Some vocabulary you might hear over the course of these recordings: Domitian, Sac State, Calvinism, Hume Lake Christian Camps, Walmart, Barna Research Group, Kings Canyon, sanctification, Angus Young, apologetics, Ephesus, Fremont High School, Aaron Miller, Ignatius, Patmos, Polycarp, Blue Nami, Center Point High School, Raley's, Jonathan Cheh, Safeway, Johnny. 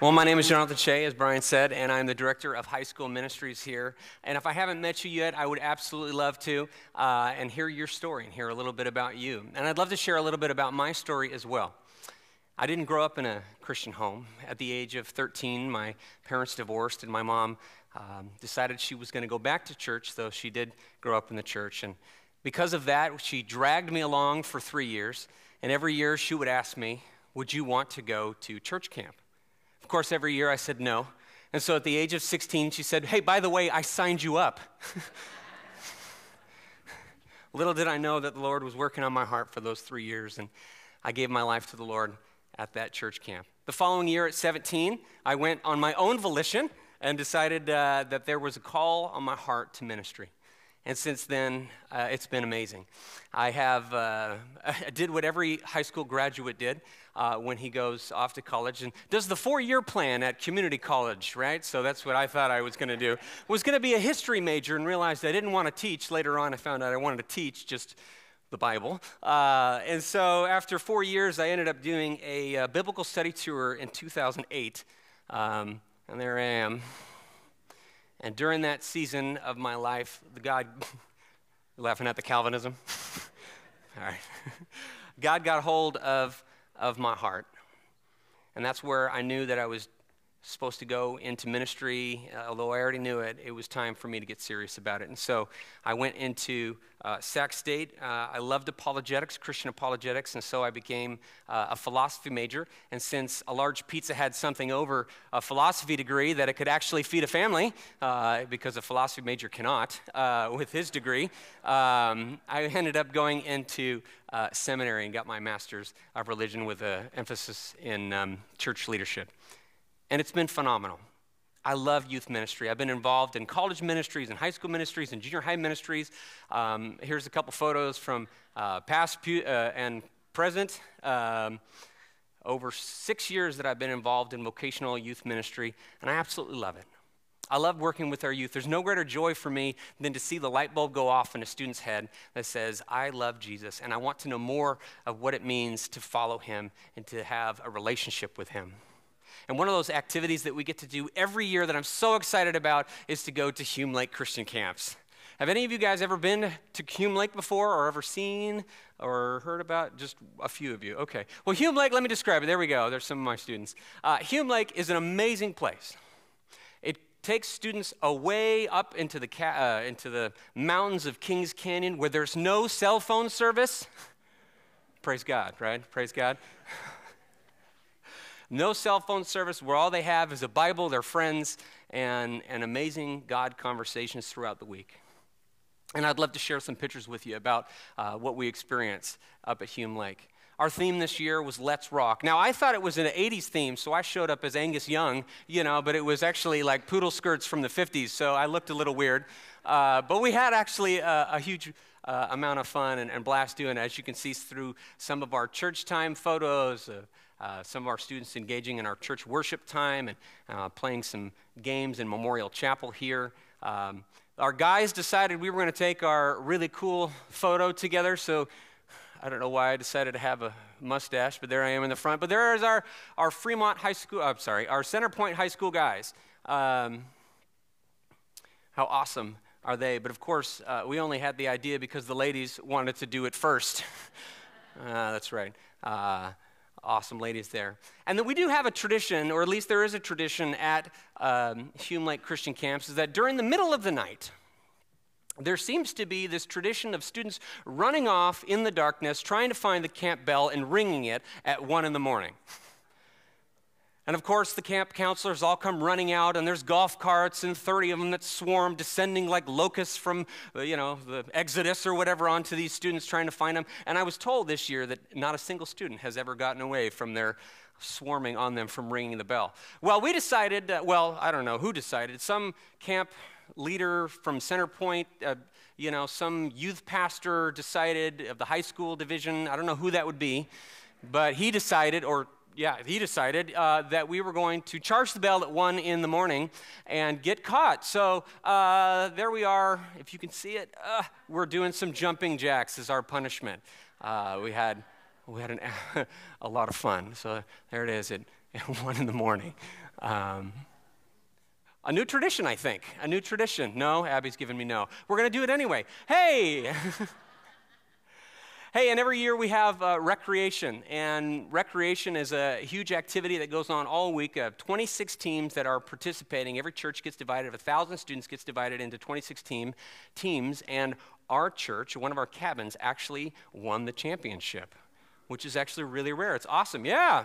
Well, my name is Jonathan Cheh, as Brian said, and I'm the director of high school ministries here. And if I haven't met you yet, I would absolutely love to and hear your story and hear a little bit about you. And I'd love to share a little bit about my story as well. I didn't grow up in a Christian home. At the age of 13, my parents divorced, and my mom decided she was going to go back to church, though she did grow up in the church. And because of that, she dragged me along for 3 years, and every year she would ask me, "Would you want to go to church camp?" Of course, every year I said no. And so at the age of 16, she said, "Hey, by the way, I signed you up." Little did I know that the Lord was working on my heart for those 3 years, and I gave my life to the Lord at that church camp. The following year at 17, I went on my own volition and decided that there was a call on my heart to ministry. And since then, it's been amazing. I did what every high school graduate did when he goes off to college and does the four-year plan at community college, right? So that's what I thought I was going to do. Was going to be a history major and realized I didn't want to teach. Later on, I found out I wanted to teach just the Bible. And so after 4 years, I ended up doing a biblical study tour in 2008. And there I am. And during that season of my life, God, you're laughing at the Calvinism? All right. God got hold of my heart. And that's where I knew that I was supposed to go into ministry. Although I already knew it, it was time for me to get serious about it. And so I went into Sac State. I loved apologetics, Christian apologetics, and so I became a philosophy major. And since a large pizza had something over a philosophy degree that it could actually feed a family, because a philosophy major cannot with his degree, I ended up going into seminary and got my master's of religion with an emphasis in church leadership. And it's been phenomenal. I love youth ministry. I've been involved in college ministries and high school ministries and junior high ministries. Here's a couple photos from past and present. Over 6 years that I've been involved in vocational youth ministry, and I absolutely love it. I love working with our youth. There's no greater joy for me than to see the light bulb go off in a student's head that says, I love Jesus, and I want to know more of what it means to follow him and to have a relationship with him. And one of those activities that we get to do every year that I'm so excited about is to go to Hume Lake Christian Camps. Have any of you guys ever been to Hume Lake before or ever seen or heard about? Just a few of you. Okay. Well, Hume Lake, let me describe it. There we go. There's some of my students. Hume Lake is an amazing place. It takes students away up into the mountains of Kings Canyon where there's no cell phone service. Praise God, right? Praise God. No cell phone service, where all they have is a Bible, their friends, and amazing God conversations throughout the week. And I'd love to share some pictures with you about what we experienced up at Hume Lake. Our theme this year was Let's Rock. Now, I thought it was an 80s theme, so I showed up as Angus Young, you know, but it was actually like poodle skirts from the 50s, so I looked a little weird. But we had actually a huge amount of fun and blast doing it, as you can see through some of our church time photos, some of our students engaging in our church worship time and playing some games in Memorial Chapel here. Our guys decided we were going to take our really cool photo together, so I don't know why I decided to have a mustache, but there I am in the front. But there is our Fremont High School, I'm sorry, our Center Point High School guys. How awesome are they? But of course, we only had the idea because the ladies wanted to do it first. That's right. Awesome ladies there. And then we do have a tradition, or at least there is a tradition at Hume Lake Christian Camps, is that during the middle of the night, there seems to be this tradition of students running off in the darkness, trying to find the camp bell and ringing it at 1 in the morning. And of course, the camp counselors all come running out, and there's golf carts and 30 of them that swarm, descending like locusts from, you know, the Exodus or whatever onto these students trying to find them. And I was told this year that not a single student has ever gotten away from their swarming on them from ringing the bell. Well, we decided, well, I don't know who decided, some camp leader from Center Point, you know, some youth pastor decided of the high school division, I don't know who that would be, but he decided, or yeah, he decided that we were going to charge the bell at 1 in the morning and get caught. So there we are. If you can see it, we're doing some jumping jacks as our punishment. We had a lot of fun. So there it is at 1 in the morning. A new tradition, I think. A new tradition. No, Abby's giving me no. We're going to do it anyway. Hey! Hey, and every year we have recreation, and recreation is a huge activity that goes on all week. 26 teams that are participating. Every church gets divided. 1,000 students gets divided into 26 teams, and our church, one of our cabins, actually won the championship, which is actually really rare. It's awesome. Yeah.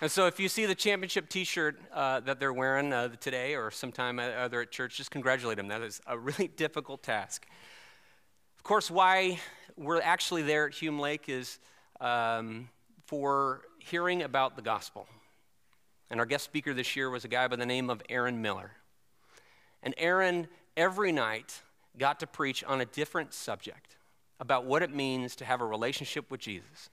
And so if you see the championship T-shirt that they're wearing today or sometime either at church, just congratulate them. That is a really difficult task. Of course, why we're actually there at Hume Lake is for hearing about the gospel. And our guest speaker this year was a guy by the name of Aaron Miller. And Aaron, every night, got to preach on a different subject about what it means to have a relationship with Jesus.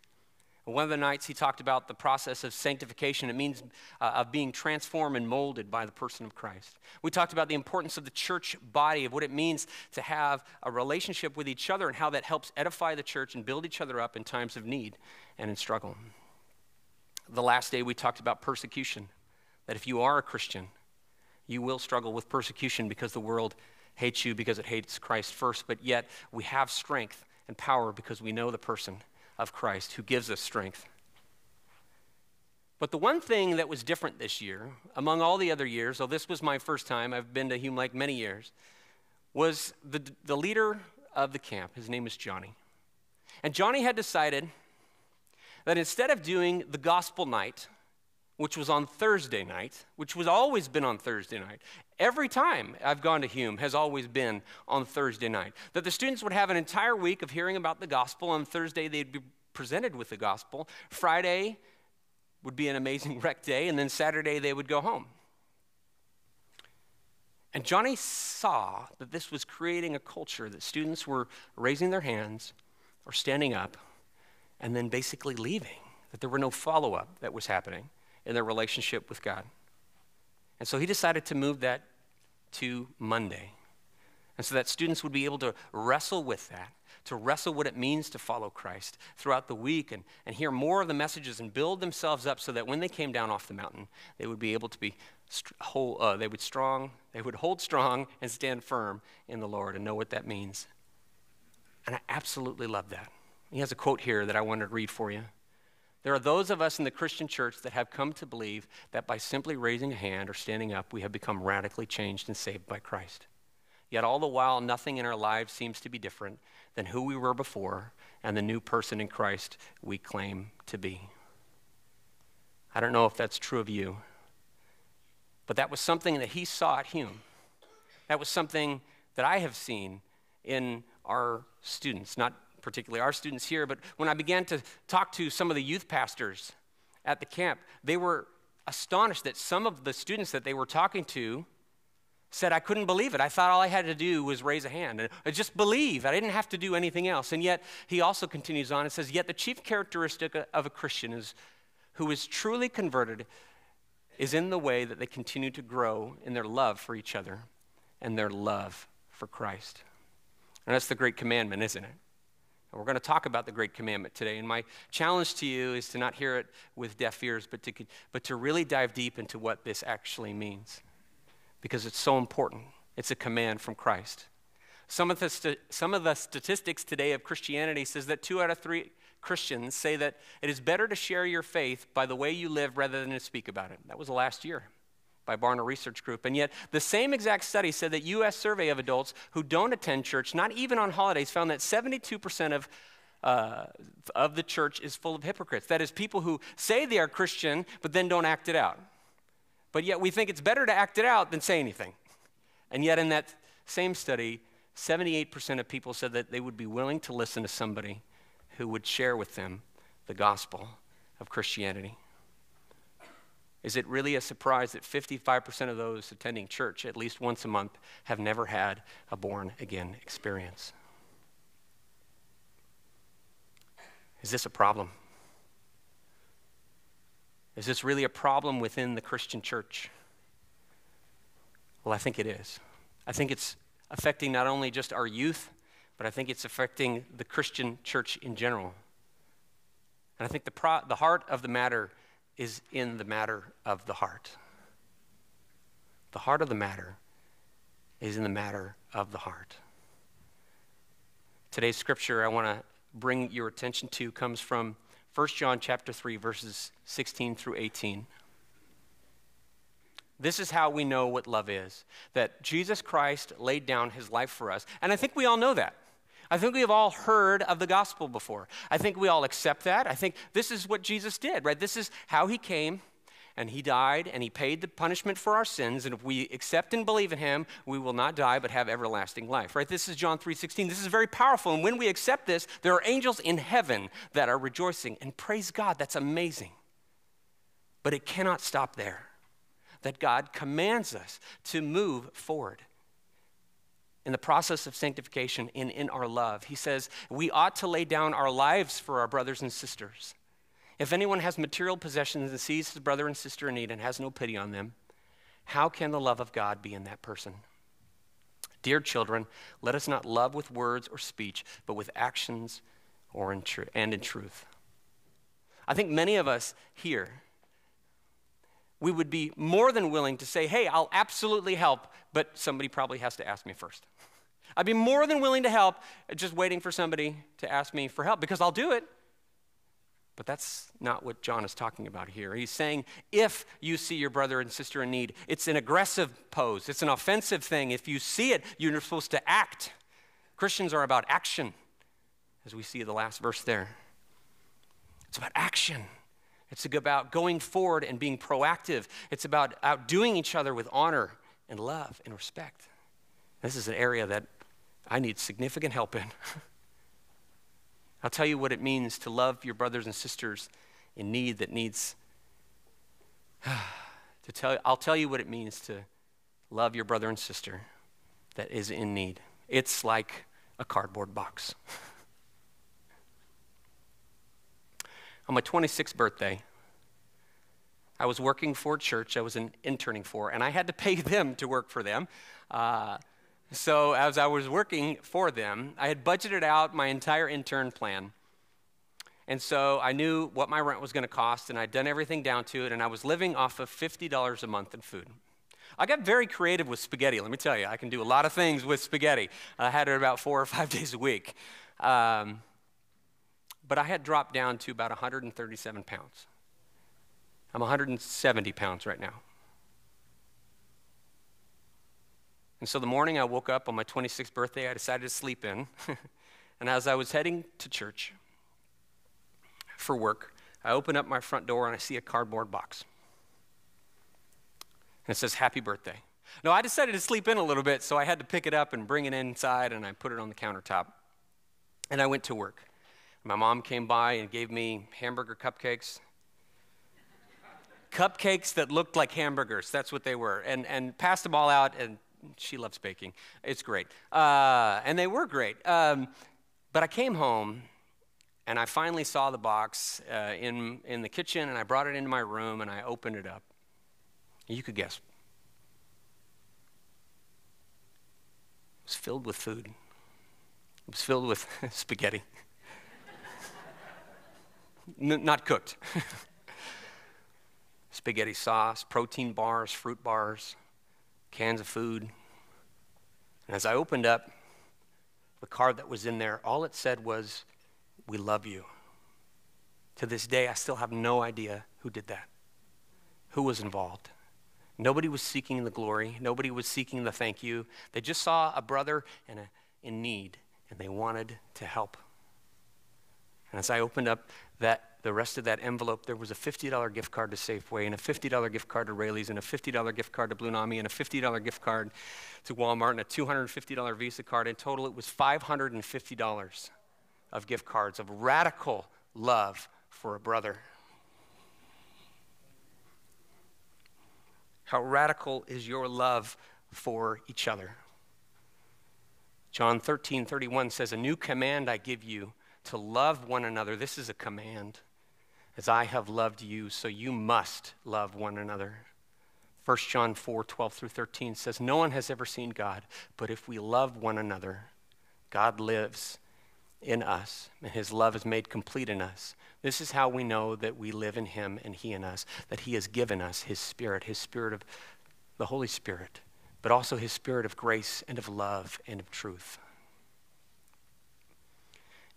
One of the nights he talked about the process of sanctification. It means of being transformed and molded by the person of Christ. We talked about the importance of the church body, of what it means to have a relationship with each other and how that helps edify the church and build each other up in times of need and in struggle. The last day we talked about persecution, that if you are a Christian, you will struggle with persecution because the world hates you because it hates Christ first, but yet we have strength and power because we know the person of Christ who gives us strength. But the one thing that was different this year, among all the other years, though this was my first time, I've been to Hume Lake many years, was the leader of the camp. His name is Johnny. And Johnny had decided that instead of doing the gospel night, which was on Thursday night, which was always been on Thursday night. Every time I've gone to Hume has always been on Thursday night. That the students would have an entire week of hearing about the gospel. On Thursday, they'd be presented with the gospel. Friday would be an amazing rec day, and then Saturday, they would go home. And Johnny saw that this was creating a culture that students were raising their hands or standing up and then basically leaving, that there were no follow-up that was happening in their relationship with God. And so he decided to move that to Monday. And so that students would be able to wrestle with that, to wrestle what it means to follow Christ throughout the week and hear more of the messages and build themselves up so that when they came down off the mountain, they would be able to be hold strong and stand firm in the Lord and know what that means. And I absolutely love that. He has a quote here that I wanted to read for you. There are those of us in the Christian church that have come to believe that by simply raising a hand or standing up, we have become radically changed and saved by Christ. Yet all the while, nothing in our lives seems to be different than who we were before and the new person in Christ we claim to be. I don't know if that's true of you, but that was something that he saw at Hume. That was something that I have seen in our students, not particularly our students here, but when I began to talk to some of the youth pastors at the camp, they were astonished that some of the students that they were talking to said, I couldn't believe it. I thought all I had to do was raise a hand. I just believe. I didn't have to do anything else. And yet, he also continues on and says, yet the chief characteristic of a Christian is who is truly converted is in the way that they continue to grow in their love for each other and their love for Christ. And that's the great commandment, isn't it? And we're going to talk about the Great Commandment today. And my challenge to you is to not hear it with deaf ears, but to really dive deep into what this actually means. Because it's so important. It's a command from Christ. Some of the statistics today of Christianity says that 2 out of 3 Christians say that it is better to share your faith by the way you live rather than to speak about it. That was last year by Barna Research Group. And yet, the same exact study said that U.S. survey of adults who don't attend church, not even on holidays, found that 72% of the church is full of hypocrites. That is, people who say they are Christian, but then don't act it out. But yet, we think it's better to act it out than say anything. And yet, in that same study, 78% of people said that they would be willing to listen to somebody who would share with them the gospel of Christianity. Is it really a surprise that 55% of those attending church at least once a month have never had a born-again experience? Is this a problem? Is this really a problem within the Christian church? Well, I think it is. I think it's affecting not only just our youth, but I think it's affecting the Christian church in general. And I think the heart of the matter is in the matter of the heart. The heart of the matter is in the matter of the heart. Today's scripture I want to bring your attention to comes from 1 John chapter 3, verses 16 through 18. This is how we know what love is, that Jesus Christ laid down his life for us. And I think we all know that. I think we have all heard of the gospel before. I think we all accept that. I think this is what Jesus did, right? This is how he came and he died and he paid the punishment for our sins. And if we accept and believe in him, we will not die but have everlasting life, right? This is John 3:16. This is very powerful. And when we accept this, there are angels in heaven that are rejoicing. And praise God, that's amazing. But it cannot stop there, that God commands us to move forward in the process of sanctification and in our love. He says, we ought to lay down our lives for our brothers and sisters. If anyone has material possessions and sees his brother and sister in need and has no pity on them, how can the love of God be in that person? Dear children, let us not love with words or speech, but with actions and in truth. I think many of us here, we would be more than willing to say, hey, I'll absolutely help, but somebody probably has to ask me first. I'd be more than willing to help, just waiting for somebody to ask me for help, because I'll do it. But that's not what John is talking about here. He's saying, if you see your brother and sister in need, it's an aggressive pose. It's an offensive thing. If you see it, you're supposed to act. Christians are about action, as we see in the last verse there. It's about action. It's about going forward and being proactive. It's about outdoing each other with honor and love and respect. This is an area that I need significant help in. I'll tell you what it means to love your brothers and sisters in need that needs to tell. I'll tell you what it means to love your brother and sister that is in need. It's like a cardboard box. On my 26th birthday, I was working for a church I was interning for, and I had to pay them to work for them. So as I was working for them, I had budgeted out my entire intern plan. And so I knew what my rent was going to cost, and I'd done everything down to it, and I was living off of $50 a month in food. I got very creative with spaghetti, let me tell you. I can do a lot of things with spaghetti. I had it about 4 or 5 days a week. But I had dropped down to about 137 pounds. I'm 170 pounds right now. And so the morning I woke up on my 26th birthday, I decided to sleep in. And as I was heading to church for work, I open up my front door and I see a cardboard box. And it says, "Happy birthday." Now, I decided to sleep in a little bit, so I had to pick it up and bring it inside, and I put it on the countertop. And I went to work. My mom came by and gave me hamburger cupcakes. Cupcakes that looked like hamburgers, that's what they were. And passed them all out, and she loves baking. It's great. And they were great. But I came home, and I finally saw the box in the kitchen, and I brought it into my room, and I opened it up. You could guess. It was filled with food. It was filled with spaghetti. Not cooked. Spaghetti sauce, protein bars, fruit bars, cans of food. And as I opened up the card that was in there, all it said was, "We love you." To this day, I still have no idea who did that, who was involved. Nobody was seeking the glory. Nobody was seeking the thank you. They just saw a brother in need, and they wanted to help. And as I opened up the rest of that envelope, there was a $50 gift card to Safeway, and a $50 gift card to Raley's, and a $50 gift card to Blue Nami, and a $50 gift card to Walmart, and a $250 Visa card. In total, it was $550 of gift cards of radical love for a brother. How radical is your love for each other? John 13:31 says, "A new command I give you, to love one another. This is a command. As I have loved you, so you must love one another." 1 John 4:12 through 13 says, "No one has ever seen God, but if we love one another, God lives in us, and his love is made complete in us. This is how we know that we live in him and he in us, that he has given us his spirit of the Holy Spirit, but also his spirit of grace and of love and of truth.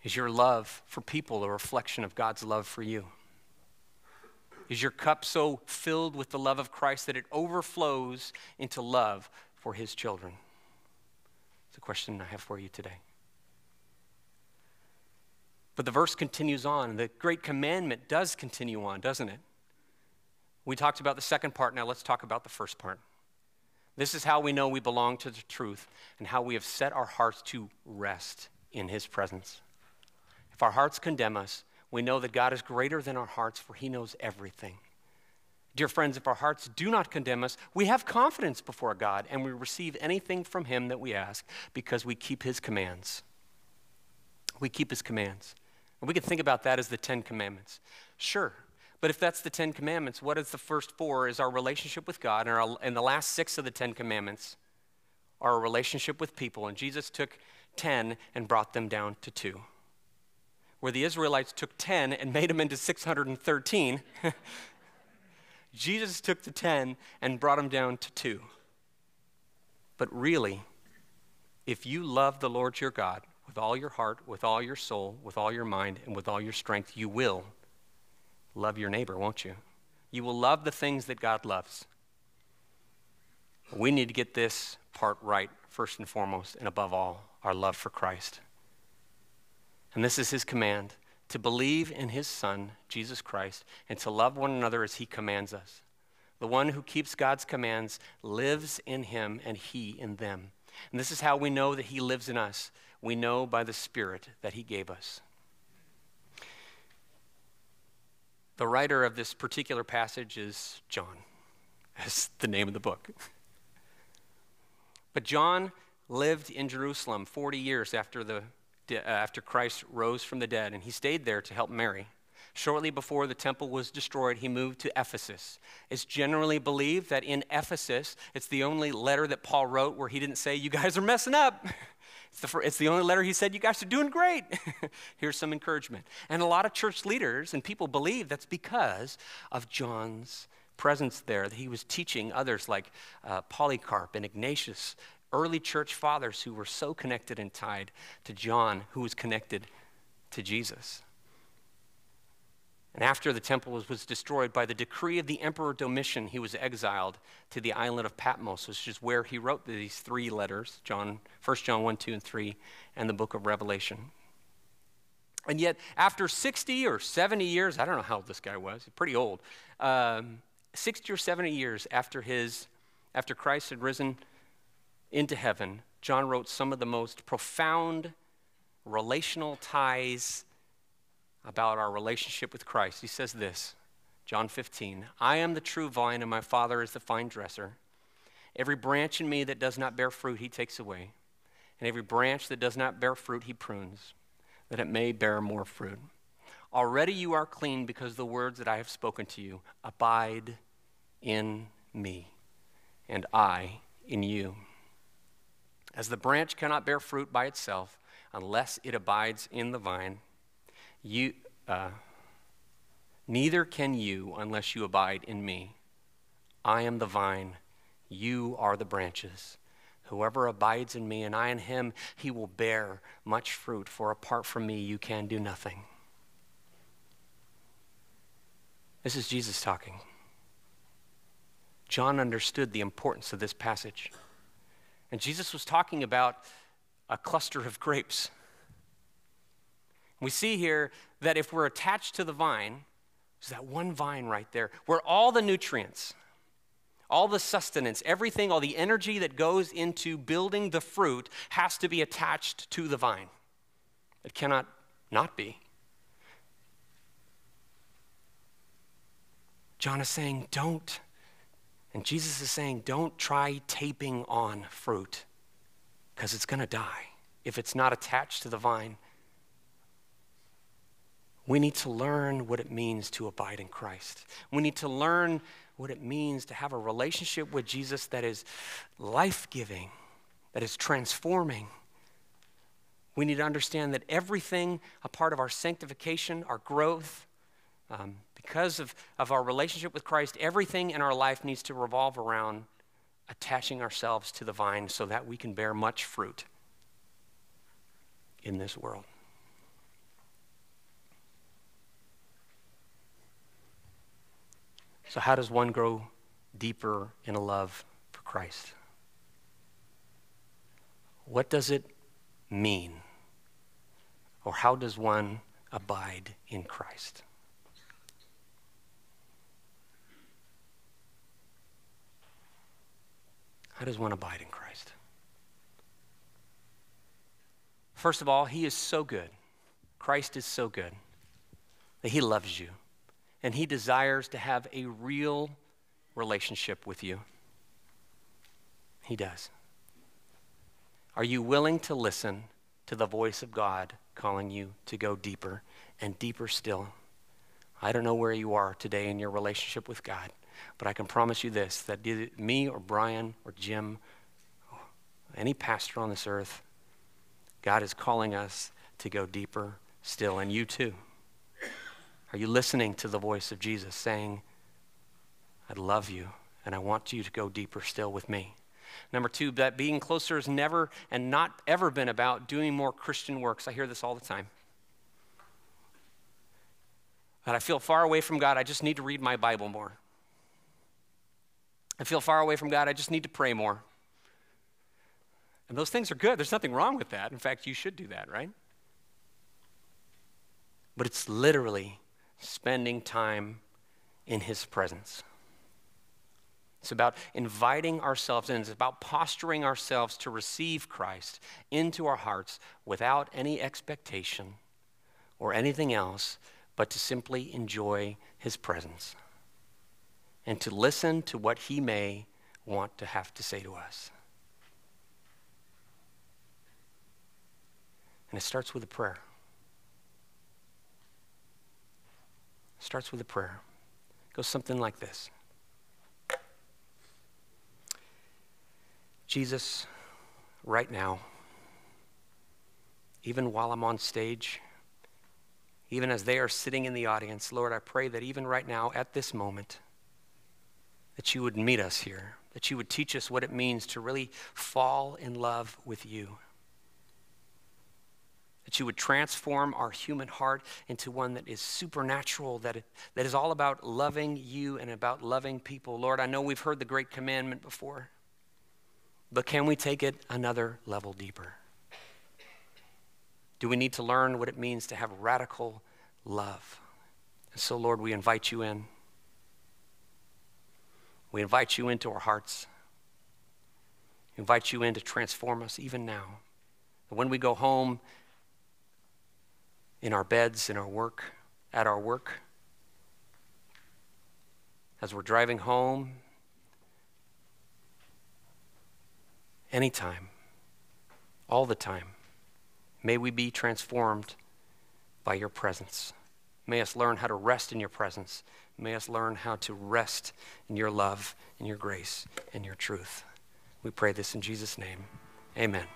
Is your love for people a reflection of God's love for you? Is your cup so filled with the love of Christ that it overflows into love for his children? It's a question I have for you today. But the verse continues on. The great commandment does continue on, doesn't it? We talked about the second part. Now let's talk about the first part. This is how we know we belong to the truth and how we have set our hearts to rest in his presence. If our hearts condemn us, we know that God is greater than our hearts, for he knows everything. Dear friends, if our hearts do not condemn us, we have confidence before God, and we receive anything from him that we ask because we keep his commands. We keep his commands. And we can think about that as the 10 commandments. Sure, but if that's the 10 commandments, what is the first 4 is our relationship with God, and the last 6 of the 10 commandments are our relationship with people. And Jesus took 10 and brought them down to 2. Where the Israelites took 10 and made them into 613, Jesus took the 10 and brought them down to 2. But really, if you love the Lord your God with all your heart, with all your soul, with all your mind, and with all your strength, you will love your neighbor, won't you? You will love the things that God loves. We need to get this part right, first and foremost, and above all, our love for Christ. And this is his command, to believe in his Son, Jesus Christ, and to love one another as he commands us. The one who keeps God's commands lives in him and he in them. And this is how we know that he lives in us. We know by the Spirit that he gave us. The writer of this particular passage is John. That's the name of the book. But John lived in Jerusalem 40 years after Christ rose from the dead, and he stayed there to help Mary. Shortly before the temple was destroyed, he moved to Ephesus. It's generally believed that in Ephesus, it's the only letter that Paul wrote where he didn't say, you guys are messing up. It's the only letter he said, you guys are doing great. Here's some encouragement. And a lot of church leaders and people believe that's because of John's presence there, that he was teaching others like Polycarp and Ignatius, early church fathers who were so connected and tied to John, who was connected to Jesus. And after the temple was destroyed, by the decree of the Emperor Domitian, he was exiled to the island of Patmos, which is where he wrote these 3 letters, 1 John 1, 2, and 3, and the book of Revelation. And yet, after 60 or 70 years, I don't know how old this guy was, pretty old, 60 or 70 years after Christ had risen into heaven, John wrote some of the most profound relational ties about our relationship with Christ. He says this, John 15, I am the true vine and my Father is the vine dresser. Every branch in me that does not bear fruit, he takes away. And every branch that does not bear fruit, he prunes, that it may bear more fruit. Already you are clean because the words that I have spoken to you. Abide in me, and I in you. As the branch cannot bear fruit by itself unless it abides in the vine, neither can you unless you abide in me. I am the vine, you are the branches. Whoever abides in me and I in him, he will bear much fruit, for apart from me you can do nothing. This is Jesus talking. John understood the importance of this passage. And Jesus was talking about a cluster of grapes. We see here that if we're attached to the vine, there's that one vine right there, where all the nutrients, all the sustenance, everything, all the energy that goes into building the fruit has to be attached to the vine. It cannot not be. John is saying, don't, and Jesus is saying, don't try taping on fruit, because it's going to die if it's not attached to the vine. We need to learn what it means to abide in Christ. We need to learn what it means to have a relationship with Jesus that is life-giving, that is transforming, We need to understand that everything, a part of our sanctification, our growth, because of our relationship with Christ, everything in our life needs to revolve around attaching ourselves to the vine so that we can bear much fruit in this world. So how does one grow deeper in a love for Christ? What does it mean? Or how does one abide in Christ? How does one abide in Christ? First of all, he is so good. Christ is so good that he loves you. And he desires to have a real relationship with you. He does. Are you willing to listen to the voice of God calling you to go deeper and deeper still? I don't know where you are today in your relationship with God, but I can promise you this, that either me or Brian or Jim, any pastor on this earth, God is calling us to go deeper still, and you too. Are you listening to the voice of Jesus saying, I love you, and I want you to go deeper still with me? Number two, that being closer has never and not ever been about doing more Christian works. I hear this all the time. That I feel far away from God, I just need to read my Bible more. I feel far away from God, I just need to pray more. And those things are good. There's nothing wrong with that. In fact, you should do that, right? But it's literally spending time in his presence. It's about inviting ourselves in. It's about posturing ourselves to receive Christ into our hearts without any expectation or anything else, but to simply enjoy his presence and to listen to what he may want to have to say to us. And it starts with a prayer. It starts with a prayer. It goes something like this. Jesus, right now, even while I'm on stage, even as they are sitting in the audience, Lord, I pray that even right now at this moment, that you would meet us here, that you would teach us what it means to really fall in love with you, that you would transform our human heart into one that is supernatural, that is all about loving you and about loving people. Lord, I know we've heard the great commandment before, but can we take it another level deeper? Do we need to learn what it means to have radical love? And so, Lord, we invite you in. We invite you into our hearts. We invite you in to transform us even now. And when we go home, in our beds, in our work, at our work, as we're driving home, anytime, all the time, may we be transformed by your presence. May us learn how to rest in your presence. May us learn how to rest in your love, in your grace, and your truth. We pray this in Jesus' name. Amen.